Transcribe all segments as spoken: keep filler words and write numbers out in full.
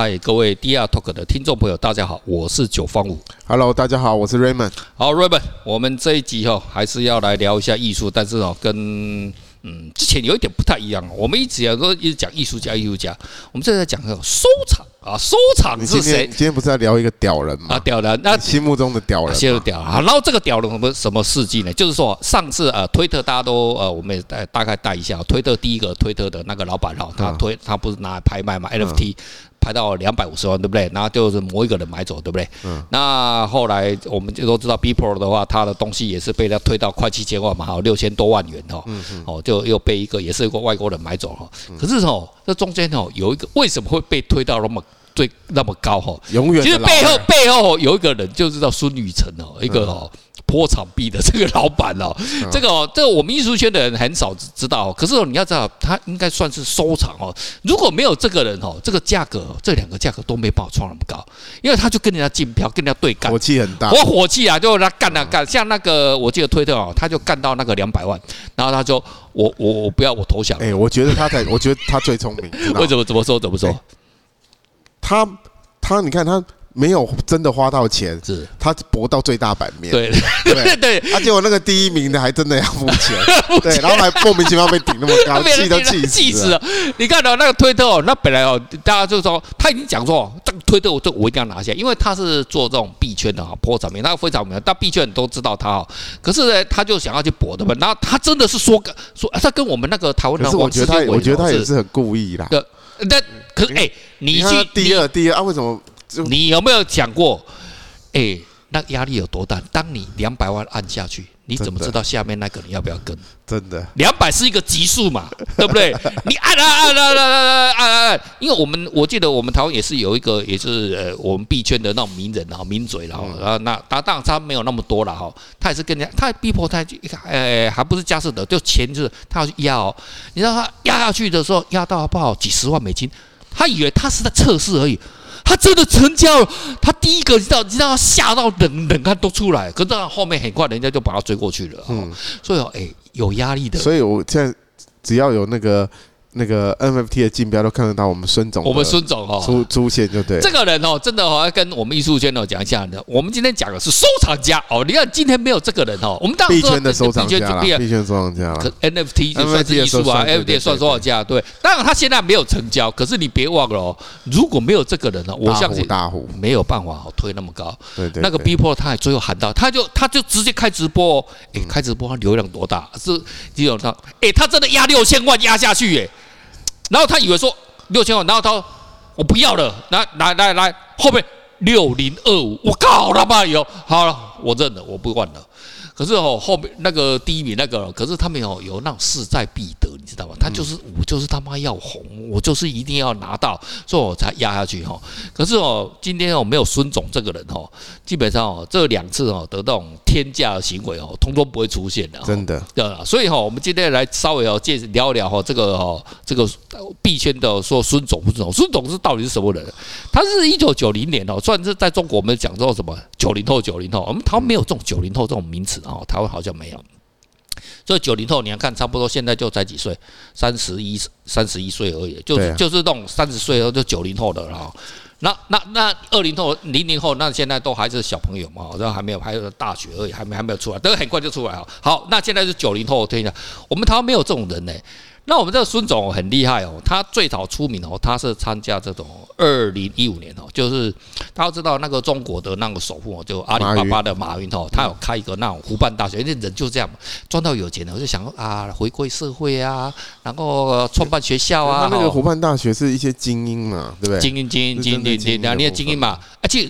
嗨，各位 D R Talk 的听众朋友，大家好，我是九方五。Hello， 大家好，我是 Raymond。好 ，Raymond， 我们这一集哈、哦、还是要来聊一下艺术，但是哦跟嗯之前有一点不太一样。我们一直都一直讲艺术家，艺术家，我们现在讲收藏啊，收藏是谁？今天不是要聊一个屌人吗？啊，屌人，那心目中的屌人，心目中屌人。然后这个屌人什么什么事迹呢？就是说上次呃，推特大家都呃，我们也大概带一下，推特第一个推特的那个老板哈，他推他不是拿来拍卖嘛 N F T。拍到两百五十万，对不对？然后就是某一个人买走，对不对？嗯、那后来我们就都知道 ，Beeple 的话，他的东西也是被他推到快七千万嘛，好六千多万元哦、嗯嗯哦，就又被一个也是一个外国人买走了。可是哦，这中间哦有一个为什么会被推到那么最那么高哦？永远其实背后背后有一个人就知道孙宇晨哦，一个哦。嗯坡场币的这个老板哦，这个、哦、这个我们艺术圈的人很少知道、哦，可是、哦、你要知道，他应该算是收藏哦。如果没有这个人哦，这个价格、哦，这两个价格都没办法创那么高，因为他就跟人家竞标，跟人家对干，火气很大。我火气啊，就他干啊干，像那个我记得推特哦，他就干到那个两百万，然后他就我我我不要我投降。哎、欸，我觉得他才，我觉得他最聪明。为什么怎么说怎么说？欸、他他你看他。没有真的花到钱，是他博到最大版面，对对对，而且我那个第一名的还真的要付钱，对，然后还莫名其妙被顶那么高，气都气气死了。你看到、哦、那个推特哦，那本来哦，大家就说他已经讲说，这个推特我这我一定要拿下，因为他是做这种币圈的啊、哦，波场面，他非常有名，但币圈人都知道他哦。可是呢，他就想要去博的嘛，然后他真的是说跟说，他跟我们那个台湾人，我觉得他，我觉得他也是很故意啦。对，但可是哎、欸，你去第二第二啊，为什么？你有没有想过，哎、欸，那压力有多大？当你两百万按下去，你怎么知道下面那个你要不要跟？真的，两百是一个级数嘛，对不对？你按啊按啊按啊按啊按，因为我们我记得我们台湾也是有一个，也是呃我们币圈的那种名人啊、名嘴啦，然后那当然他没有那么多了哈，他也是跟人家，他逼迫他呃还不是佳士得，就钱就是他要去压哦，你知道他压下去的时候压到好不好几十万美金，他以为他是在测试而已。他真的成交了，他第一个你知道，你知道他吓到冷冷汗都出来，可是后面很快人家就把他追过去了，嗯、所以、欸、有压力的。所以我现在只要有那个那个 N F T 的竞标，都看得到我们孙总，我们孙总哈、哦、出出现就对。这个人哦，真的哦，要跟我们艺术圈哦讲一下的。我们今天讲的是收藏家哦，你看今天没有这个人哦，我们当然说币圈的收藏家啦，币圈收藏家啦 ，N F T 就算是艺术啊 ，N F T 也算收藏家，对。当然他现在没有成交，可是你别忘了哦，如果没有这个人呢，我相信大户没有办法哦推那么高。对对。那个 Beeple 他最后喊到，他就他就直接开直播，哎，开直播他流量多大？是只有他，哎，他真的压六千万压下去耶、欸。然后他以为说六千万，然后他我不要了，来来来来，后面六零二五，我靠他妈有，好了，我认了，我不玩了。可是哦，后面那个第一名那个，可是他们有有那种势在必得，你知道吗？他就是我就是他妈要红，我就是一定要拿到，所以我才压下去哈、哦。可是哦，今天哦没有孙总这个人哦，基本上哦这两次哦得到天价的行为哦，通通不会出现的、哦。真的，对啊，所以哈、哦，我们今天来稍微哦介聊一聊哈、哦、这个哦这个币圈的说孙总不是总，孙总是到底是什么人？他是一九九零年哦，算是在中国我们讲到什么九零后九零后，我们台湾没有这种九零后这种名词。哦，台湾好像没有，所以九零后你要看，差不多现在就才几岁，三十一、三十一岁而已，就是、啊、就是那种三十岁后就九零后的了。那那那二零后、零零后，那现在都还是小朋友嘛，然后还没有，还有大学而已，还没还没有出来，但是很快就出来了。好，那现在是九零后，听一下，我们台湾没有这种人呢、欸。那我们这个孙总很厉害哦，他最早出名哦，他是参加这种二零一五年哦，就是大家知道那个中国的那个首富哦，就阿里巴巴的马云哦，他有开一个那种湖畔大学，因为人就这样嘛，赚到有钱了，我就想啊，回归社会啊，然后创办学校啊。那那个湖畔大学是一些精英嘛，对不对？精英精英精英精英，你也精英嘛，而且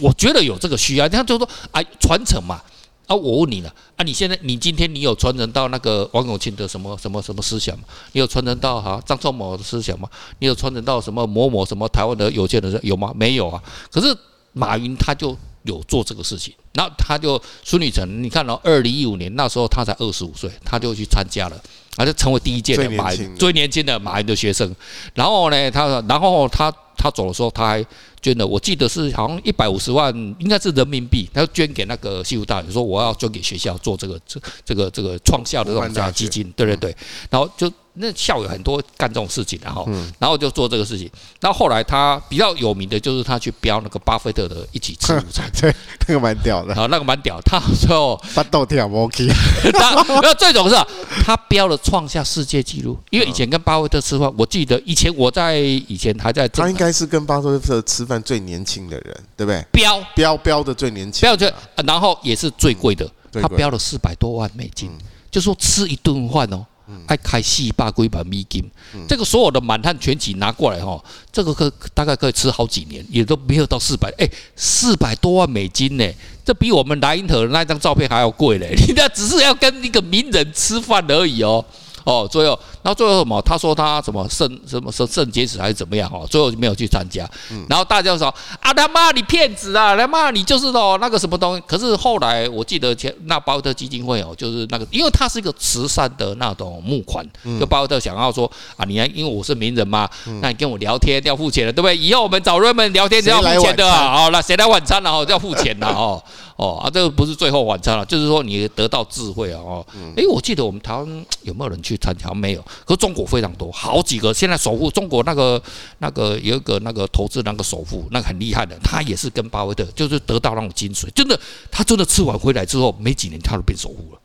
我觉得有这个需要，他就说啊，传承嘛。啊，我问你了啊！你现在，你今天你有传承到那个王永庆的什么什么什么思想吗？你有传承到哈、啊、张忠谋的思想吗？你有传承到什么某某什么台湾的有钱人有吗？没有啊！可是马云他就有做这个事情，然后他就孙宇晨，你看到二零一五年那时候他才二十五岁，他就去参加了，他就成为第一届的马云最年轻的马云的学生。然后呢，他然后他他走的时候，他还捐了，我记得是好像一百五十万，应该是人民币，他捐给那个西湖大学，说我要捐给学校做这个这这个这个创校的这种基金，对对对，然后就那校友很多干这种事情然后然后就做这个事情，然后后来他比较有名的就是他去标那个巴菲特的一起吃午餐，对，那个蛮屌的，好，那个蛮屌，他最后巴豆跳摩基，他那最总是他标了创下世界纪录，因为以前跟巴菲特吃饭，我记得以前我在以前还在，他应该是跟巴菲特吃饭最年轻的人，对不对？标标标的最年轻，标就然后也是最贵的，他标了四百多万美金，就说吃一顿饭哦。爱开四百几万美金，这个所有的满汉全席拿过来哈，这个可大概可以吃好几年，也都没有到四百，哎，四百多万美金呢、欸，这比我们莱茵河那张照片还要贵嘞，人家只是要跟一个名人吃饭而已哦，哦，最后，然后最后什么？他说他什么肾什么肾结石还是怎么样哦，最后没有去参加，然后大家就说啊他妈你骗子啊，他妈你就是哦那个什么东西，可是后来我记得前那巴菲特基金会哦，就是那个，因为他是一个慈善的那种募款，就巴菲特想要说啊，你因为我是名人嘛，那你跟我聊天要付钱的，对不对？以后我们找人们聊天是要付钱的啊，哦，那谁来晚餐了哦，要付钱了哦。哦啊，这个不是最后晚餐了，就是说你得到智慧啊！哦，哎，我记得我们台湾有没有人去参加？没有，可是中国非常多，好几个。现在首富，中国那个那个有一个那个投资那个首富，那个很厉害的，他也是跟巴菲特，就是得到那种精髓。真的，他真的吃完回来之后，没几年他就变首富了。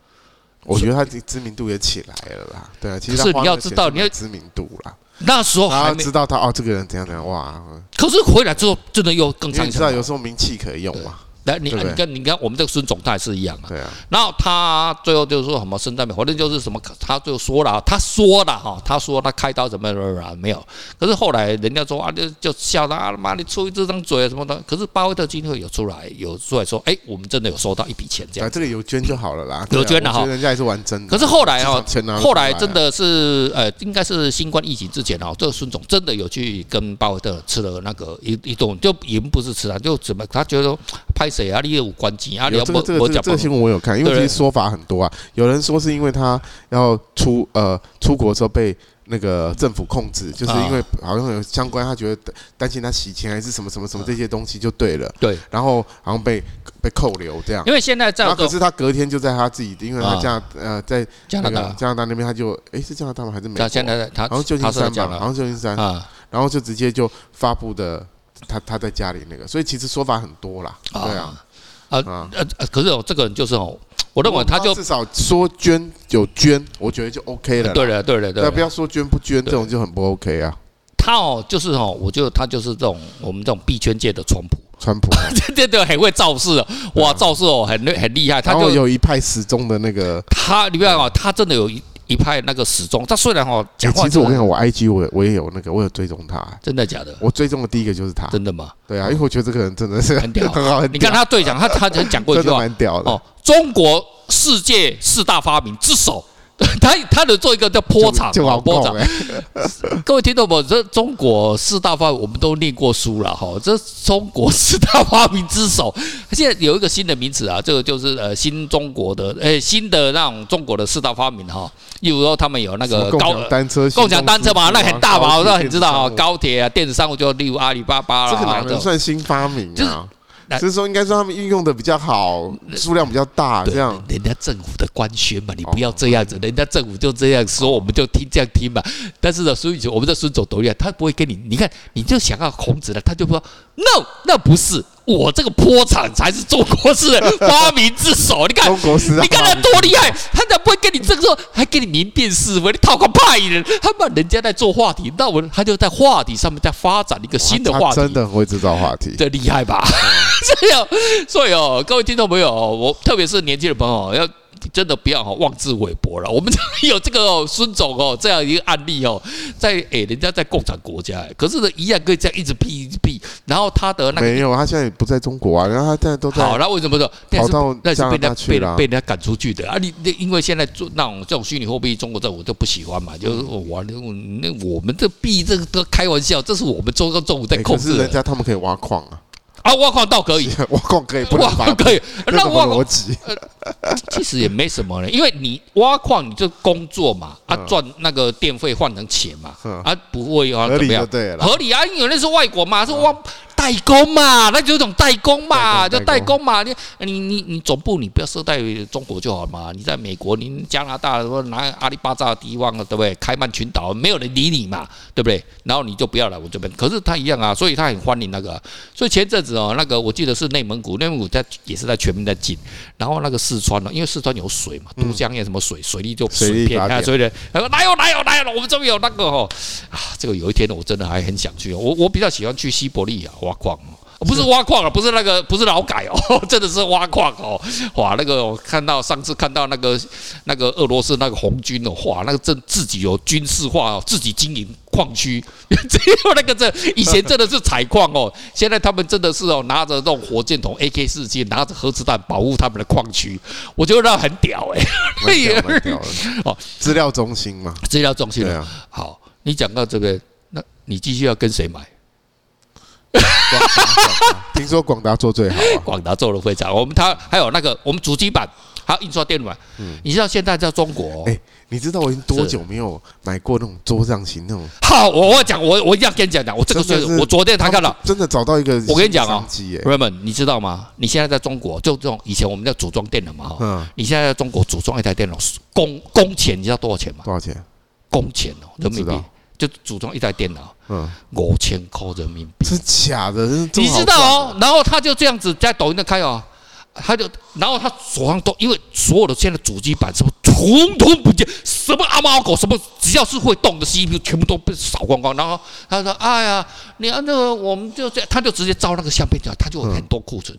我觉得他知名度也起来了啦。对啊，其实是你要知道，你要知名度啦。那时候还没知道他哦，这个人怎样怎样哇！可是回来之后，真的又更上一层。你知道有时候名气可以用嘛？来，你你跟你看我们这个孙总他也是一样啊。对啊。然后他最后就是说什么身在美，反正就是什么，他就说了，他说了哈，他说他开刀怎么了没有？可是后来人家说啊，就就笑他啊，妈你出这张嘴什么的。可是巴菲特基金会有出来，有出来说，哎，我们真的有收到一笔钱这样。啊，这个有捐就好了啦。有捐了哈。人家也是玩真的。可是后来哈，后来真的是呃，应该是新冠疫情之前哈，这个孙总真的有去跟巴菲特吃了那个一一顿，就已经不是吃了，就怎么他觉得拍。谁啊？你有关机啊？你有这个这个这个新闻我有看，因为其实说法很多啊。有人说是因为他要出呃出国的时候被那个政府控制，就是因为好像有相关，他觉得担心他洗钱还是什么什么什么这些东西就对了。对。然后好像被被扣留这样。因为现在在，可是他隔天就在他自己，因为他加呃在加拿大加拿大那边他就哎是加拿大吗？还是美国？现在他好像旧金山吧，好像旧金山，然后就直接就发布的。他他在家里那个，所以其实说法很多啦，对啊，啊啊啊！可是哦，这个人就是哦，我认为他就至少说捐有捐，我觉得就 OK 了。对了对了对了，不要说捐不捐这种就很不 OK 啊。他哦，就是哦，我觉得他就是这种我们这种币圈界的川普。川普、啊，对对对，很会造势哦，哇，造势哦，很很厉害。他就有一派始终的那个，他你不要哦，他真的有一。一派那个始终，他虽然哦，讲话、欸、其实我跟你讲，我 I G 我我也有那个，我有追踪他、欸，真的假的？我追踪的第一个就是他，真的吗？对啊，因为我觉得这个人真的是很屌，很好，很屌。你看他对讲，他他讲过一句话，蛮屌的哦，中国世界四大发明之首。他他能做一个叫波长，波长。各位听懂不？这中国四大发明我们都念过书了哈。这中国四大发明之首，现在有一个新的名词啊，这个就是呃新中国的诶、欸、新的那种中国的四大发明哈。例如说他们有那个高单车，共享单车嘛，那很大嘛，我那很知道啊，高铁啊，电子商务就例如阿里巴巴啦。这个哪能算新发明啊？所以说，应该说他们运用的比较好，数量比较大，这样。人家政府的官宣嘛，你不要这样子，人家政府就这样说，我们就听这样听嘛。但是呢，所以我们的孙总多厉害，他不会跟你，你看，你就想要孔子了，他就说 no， 那不是。我这个波场才是中国式的发明之首，你看，你看他多厉害，他才不会跟你这个说，还给你明辨是非，你讨个派人，他把人家在做话题，那我他就在话题上面在发展一个新的话题，真的很会制造话题，这厉害吧？所以哦，所以哦，各位听众朋友，我特别是年轻的朋友要。真的不要妄自菲薄了。我们有这个孙总哦，这样一个案例哦，在诶、欸、人家在共产国家、欸，可是呢一样可以这样一直批一直批。然后他的那个没有，他现在不在中国啊，然后他现在都在好，那为什么说跑到那是被人家被被人家赶出去的啊？你因为现在做那种这种虚拟货币，中国政府就不喜欢嘛，就是我那我们这币这个开玩笑，这是我们中国政府在控制。可是人家他们可以挖矿啊。啊，挖矿倒可以，挖矿可以，不能挖矿可以，那挖矿其实也没什么呢，因为你挖矿你就工作嘛，啊赚那个电费换成钱嘛，啊不会啊怎么样？合理就对了，合理啊，因为那是外国嘛，是挖。代工嘛，那就一种代工嘛，就代工嘛。你你你你总部你不要设在中国就好嘛，你在美国、你加拿大或拿阿里巴巴的地方了，对不对？开曼群岛没有人理你嘛，对不对？然后你就不要来我这边。可是他一样啊，所以他很欢迎那个、啊。所以前阵子哦，那个我记得是内蒙古，内蒙古在也是在全面在进，然后那个四川呢、哦，因为四川有水嘛，都江堰什么水，水利就水片啊，所以呢，他说来哟来哟来哟，我们终于有那个哦啊，这个有一天我真的还很想去、哦，我我比较喜欢去西伯利亚挖矿、哦。不是挖矿啊，不是那个，不是劳改哦，真的是挖矿哦。哇，那个我看到上次看到那个那个俄罗斯那个红军哦，哇，那个真自己有军事化哦，自己经营矿区，只有那个这以前真的是采矿哦，现在他们真的是哦，拿着那种火箭筒 A K 四七， 拿着核子弹保护他们的矿区，我觉得那很屌哎、欸，蛮屌的哦，资料中心嘛，资料中心啊。好，你讲到这个，那你继续要跟谁买？听说广达做最好、啊，广达做的非常好。我们它还有那个我们主机板，还有印刷电路板。嗯、你知道现在在中国、哦欸，你知道我已经多久没有买过那种桌上型那种？好，我讲，我我一定要跟你讲讲，我这个水准，我昨天才看到，真的找到一个、欸。我跟你讲啊、哦、，Raymond， 你知道吗？你现在在中国，就这种以前我们叫组装电脑嘛、嗯，你现在在中国组装一台电脑，工工钱你知道多少钱吗？多少钱？工钱哦，人民币。就组装一台电脑，嗯，五千块人民币，是假的，你知道哦。然后他就这样子在抖音的开哦，他就，然后他手上都，因为所有的现在主机板什么统统不见，什么阿猫阿狗，什么只要是会动的 C P U 全部都被扫光光。然后他说：“哎呀，你那个我们就这样，他就直接照那个相片讲，他就有很多库存。”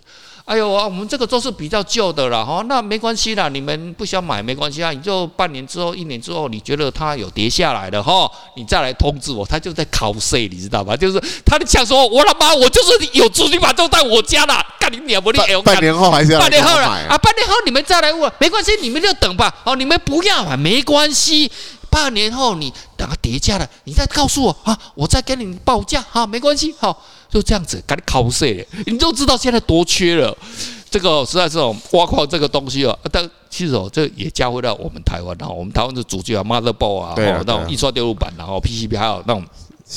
哎呦、啊、我们这个都是比较旧的啦，哈，那没关系啦，你们不想买没关系啊，你就半年之后、一年之后，你觉得它有跌下来的哈，你再来通知我。他就在考税，你知道吧？就是他就想说，我他妈我就是有主机板都在我家啦，干你娘！我的 L 半年后还是要来跟我买、啊、半年后了啊，半年后你们再来问，没关系，你们就等吧。哦，你们不要啊，没关系。半年后你等它跌价了，你再告诉我啊，我再跟你报价啊，没关系，好，就这样子，赶紧考试，你都知道现在多缺了，这个实在是哦，挖矿这个东西哦，但其实哦，这也加回到我们台湾，然后我们台湾的主机啊 ，motherboard 啊，那种印刷电路板，然后 P C B 还有那种。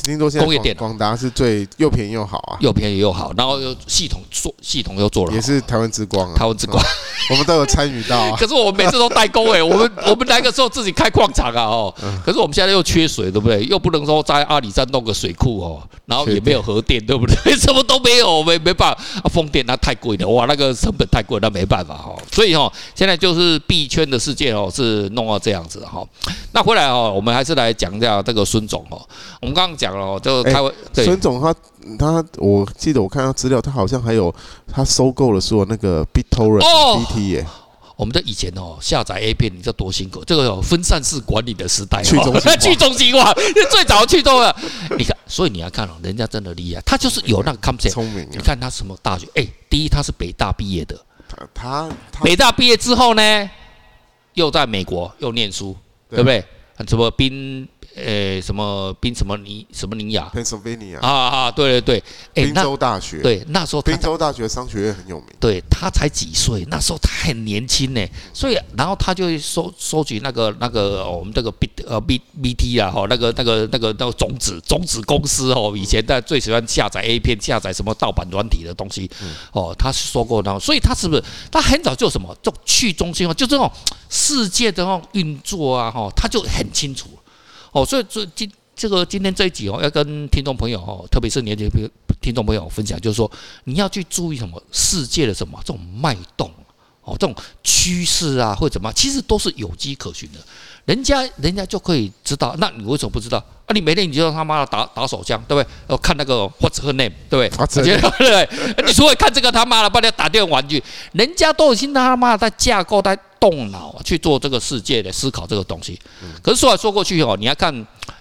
听说现在广达是最又便宜又好啊，又便宜又好，然后又系统做系统又做了，也是台湾之光啊，台湾之光、嗯，我们都有参与到、啊。可是我们每次都代工哎、欸，我们我们那个时候自己开矿场啊哦，可是我们现在又缺水，对不对？又不能说在阿里山弄个水库哦，然后也没有核电，对不对？什么都没有，没没办法、啊，风电那太贵了，哇，那个成本太贵，那没办法哈、哦。所以哈、哦，现在就是币圈的世界哦，是弄到这样子哈、哦。那回来哦，我们还是来讲一下这个孙总哦，我们刚刚。讲了就他会孙总他他我记得我看他资料，他好像还有他收购了所有那个 BitTorrent、哦、B T 耶。我们的以前哦，下载 A 片，你知道多辛苦？这个有分散式管理的时代、哦，去中心化，去中心化，最早去中了。你看，所以你要看哦，人家真的厉害，他就是有那个 concept。聪明、啊，你看他什么大学？哎、欸，第一他是北大毕业的，他他北大毕业之后呢，又在美国又念书， 对, 对不对？什么宾呃什么宾什么尼什么尼亚 Pennsylvania 啊啊对对对，宾州大学对那时候宾州大学商学院很有名，对他才几岁，那时候他很年轻呢，所以然后他就收收集那个那个、哦、我们这个 B 呃 B B T 啊哈、哦、那个那个那个那个种子种子公司哦，以前他最喜欢下载 A 片下载什么盗版软体的东西、嗯、哦，他收购然后，所以他是不是他很早就什么就去中心化，就这种世界的那种运作啊哈、哦，他就很清楚。哦，所以今这个今天这一集哦，要跟听众朋友哦，特别是年轻听众朋友分享，就是说你要去注意什么世界的什么这种脉动哦，这种趋势啊，或者怎么，其实都是有迹可循的。人家人家就可以知道，那你为什么不知道啊？你每天你就他妈的打打手枪，对不对？要看那个 What's her name， 对不对？对不对？你除了看这个他妈的，不然打电玩具，人家都已经他妈的在架构在。动脑去做这个世界的思考这个东西，可是说来说过去哦，你要看，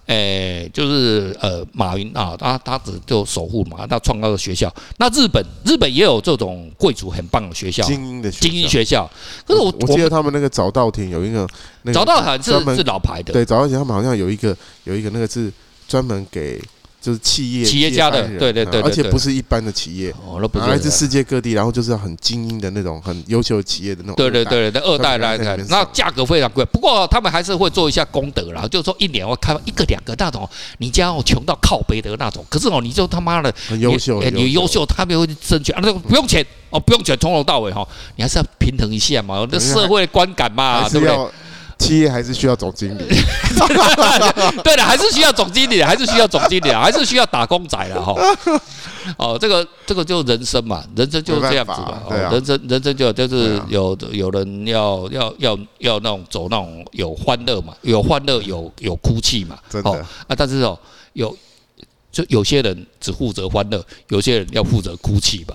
诶、欸，就是呃马云啊，他他只就首富嘛，他创造的学校。那日本日本也有这种贵族很棒的学校，精英的学校精英学校。可是我我记得他们那个早稻田有一个，那個、早稻田是是老牌的，对，早稻田他们好像有一个有一个那个是专门给就是企业企业家的，对对 对, 對，而且不是一般的企业，哦，都不是来自世界各地，然后就是很精英的那种，很优秀的企业的那种。对对对对，二代来的，那价格非常贵。不过他们还是会做一下功德啦，就是说一年我看一个两个那种，你家要穷到靠北的那种，可是哦，你就他妈的很优秀，你优秀，他们会争取啊，那不用钱哦，不用钱，从头到尾哈，你还是要平衡一下嘛，那社会观感嘛，对不对？企业还是需要总经理，对的，还是需要总经理，还是需要总经理，还是需要打工仔了哈。哦，这个这个就人生嘛，人生就是这样子嘛。啊哦、人生人生就就是有、啊、有人要要要要那种走那种有欢乐嘛，有欢乐有有哭泣嘛。真的、哦、啊，但是哦，有就有些人只负责欢乐，有些人要负责哭泣吧，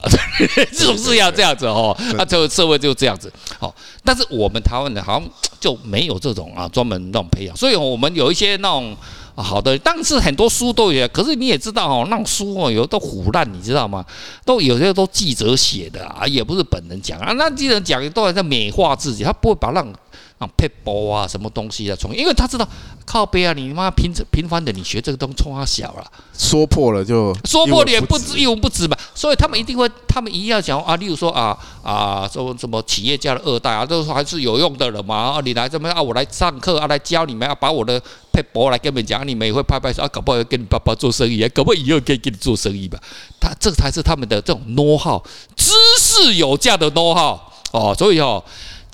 总是要这样子哦。啊，这个社会就这样子。好、哦，但是我们台湾人好像就没有这种啊，专门那种培养，所以我们有一些那种、啊、好的，但是很多书都有，可是你也知道哦，那种书哦，有都唬烂，你知道吗？都有些都记者写的啊，也不是本人讲啊，那记者讲都还在美化自己，他不会把那种啊撇步啊什么东西啊从，因为他知道靠北啊，你妈平平凡的你学这个东西冲他小了，说破了就说破了也不一文不值嘛，所以他们一定会，他们一定要讲啊，例如说啊啊说什么企业家的二代啊，都还是有用的人嘛，啊你。来这边啊，我来上课啊，来教你们啊，把我的撇步来跟你们讲，你们也会拍拍手啊，搞不好要跟你爸爸做生意啊，搞不好以后可以给你做生意吧。他这才是他们的这种 know how， 知识有价的 know how 哦，所以哦。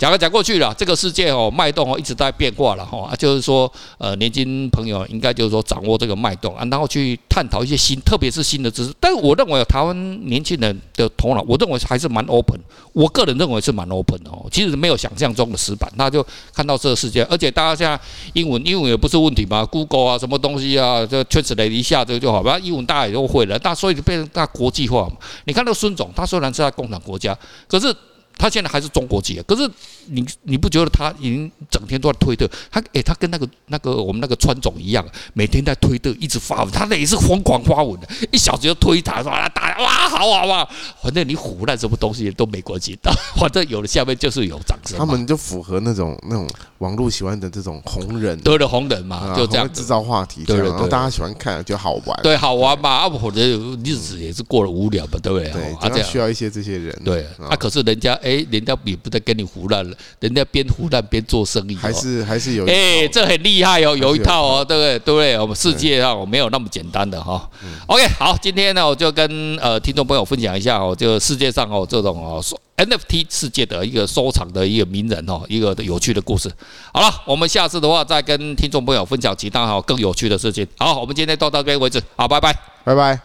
讲来讲过去了，这个世界哦，脉动哦一直在变化了哈、哦啊，就是说，呃，年轻朋友应该就是说掌握这个脉动啊，然后去探讨一些新，特别是新的知识。但是我认为台湾年轻人的头脑，我认为还是蛮 open， 我个人认为是蛮 open 的哦，其实没有想象中的死板，那就看到这个世界，而且大家现在英文英文也不是问题嘛 ，Google 啊什么东西啊，就translate一下这个就好，反正英文大家也都会了，那所以就变成大国际化嘛。你看那孙总，他虽然是在共产国家，可是。他现在还是中国籍，可是你你不觉得他已经整天都在推特？他、欸、他跟那个那个我们那个川总一样，每天在推特一直发文，他那也是疯狂发文的，一小时就推他说打哇好啊哇，反正你唬烂什么东西都没关系，反正有的下面就是有掌声。他们就符合那种那种网络喜欢的这种红人，对的红人嘛，就这样制造话题，对对对，然后大家喜欢看就好玩，对好玩嘛，啊我的日子也是过得无聊嘛，对不对？对，啊这需要一些这些人，对啊，可是人家。哎，人家也不在跟你胡乱了，人家边胡乱边做生意、哦，还是还是有一套。哎，这很厉害哦，有一套哦，对不对？对不对？我们世界上没有那么简单的哈、哦嗯。OK， 好，今天呢，我就跟呃听众朋友分享一下哦，就世界上哦这种哦 N F T 世界的一个收藏的一个名人哦，一个有趣的故事。好了，我们下次的话再跟听众朋友分享其他哦更有趣的事情。好，我们今天都到这边为止，好，拜拜，拜拜。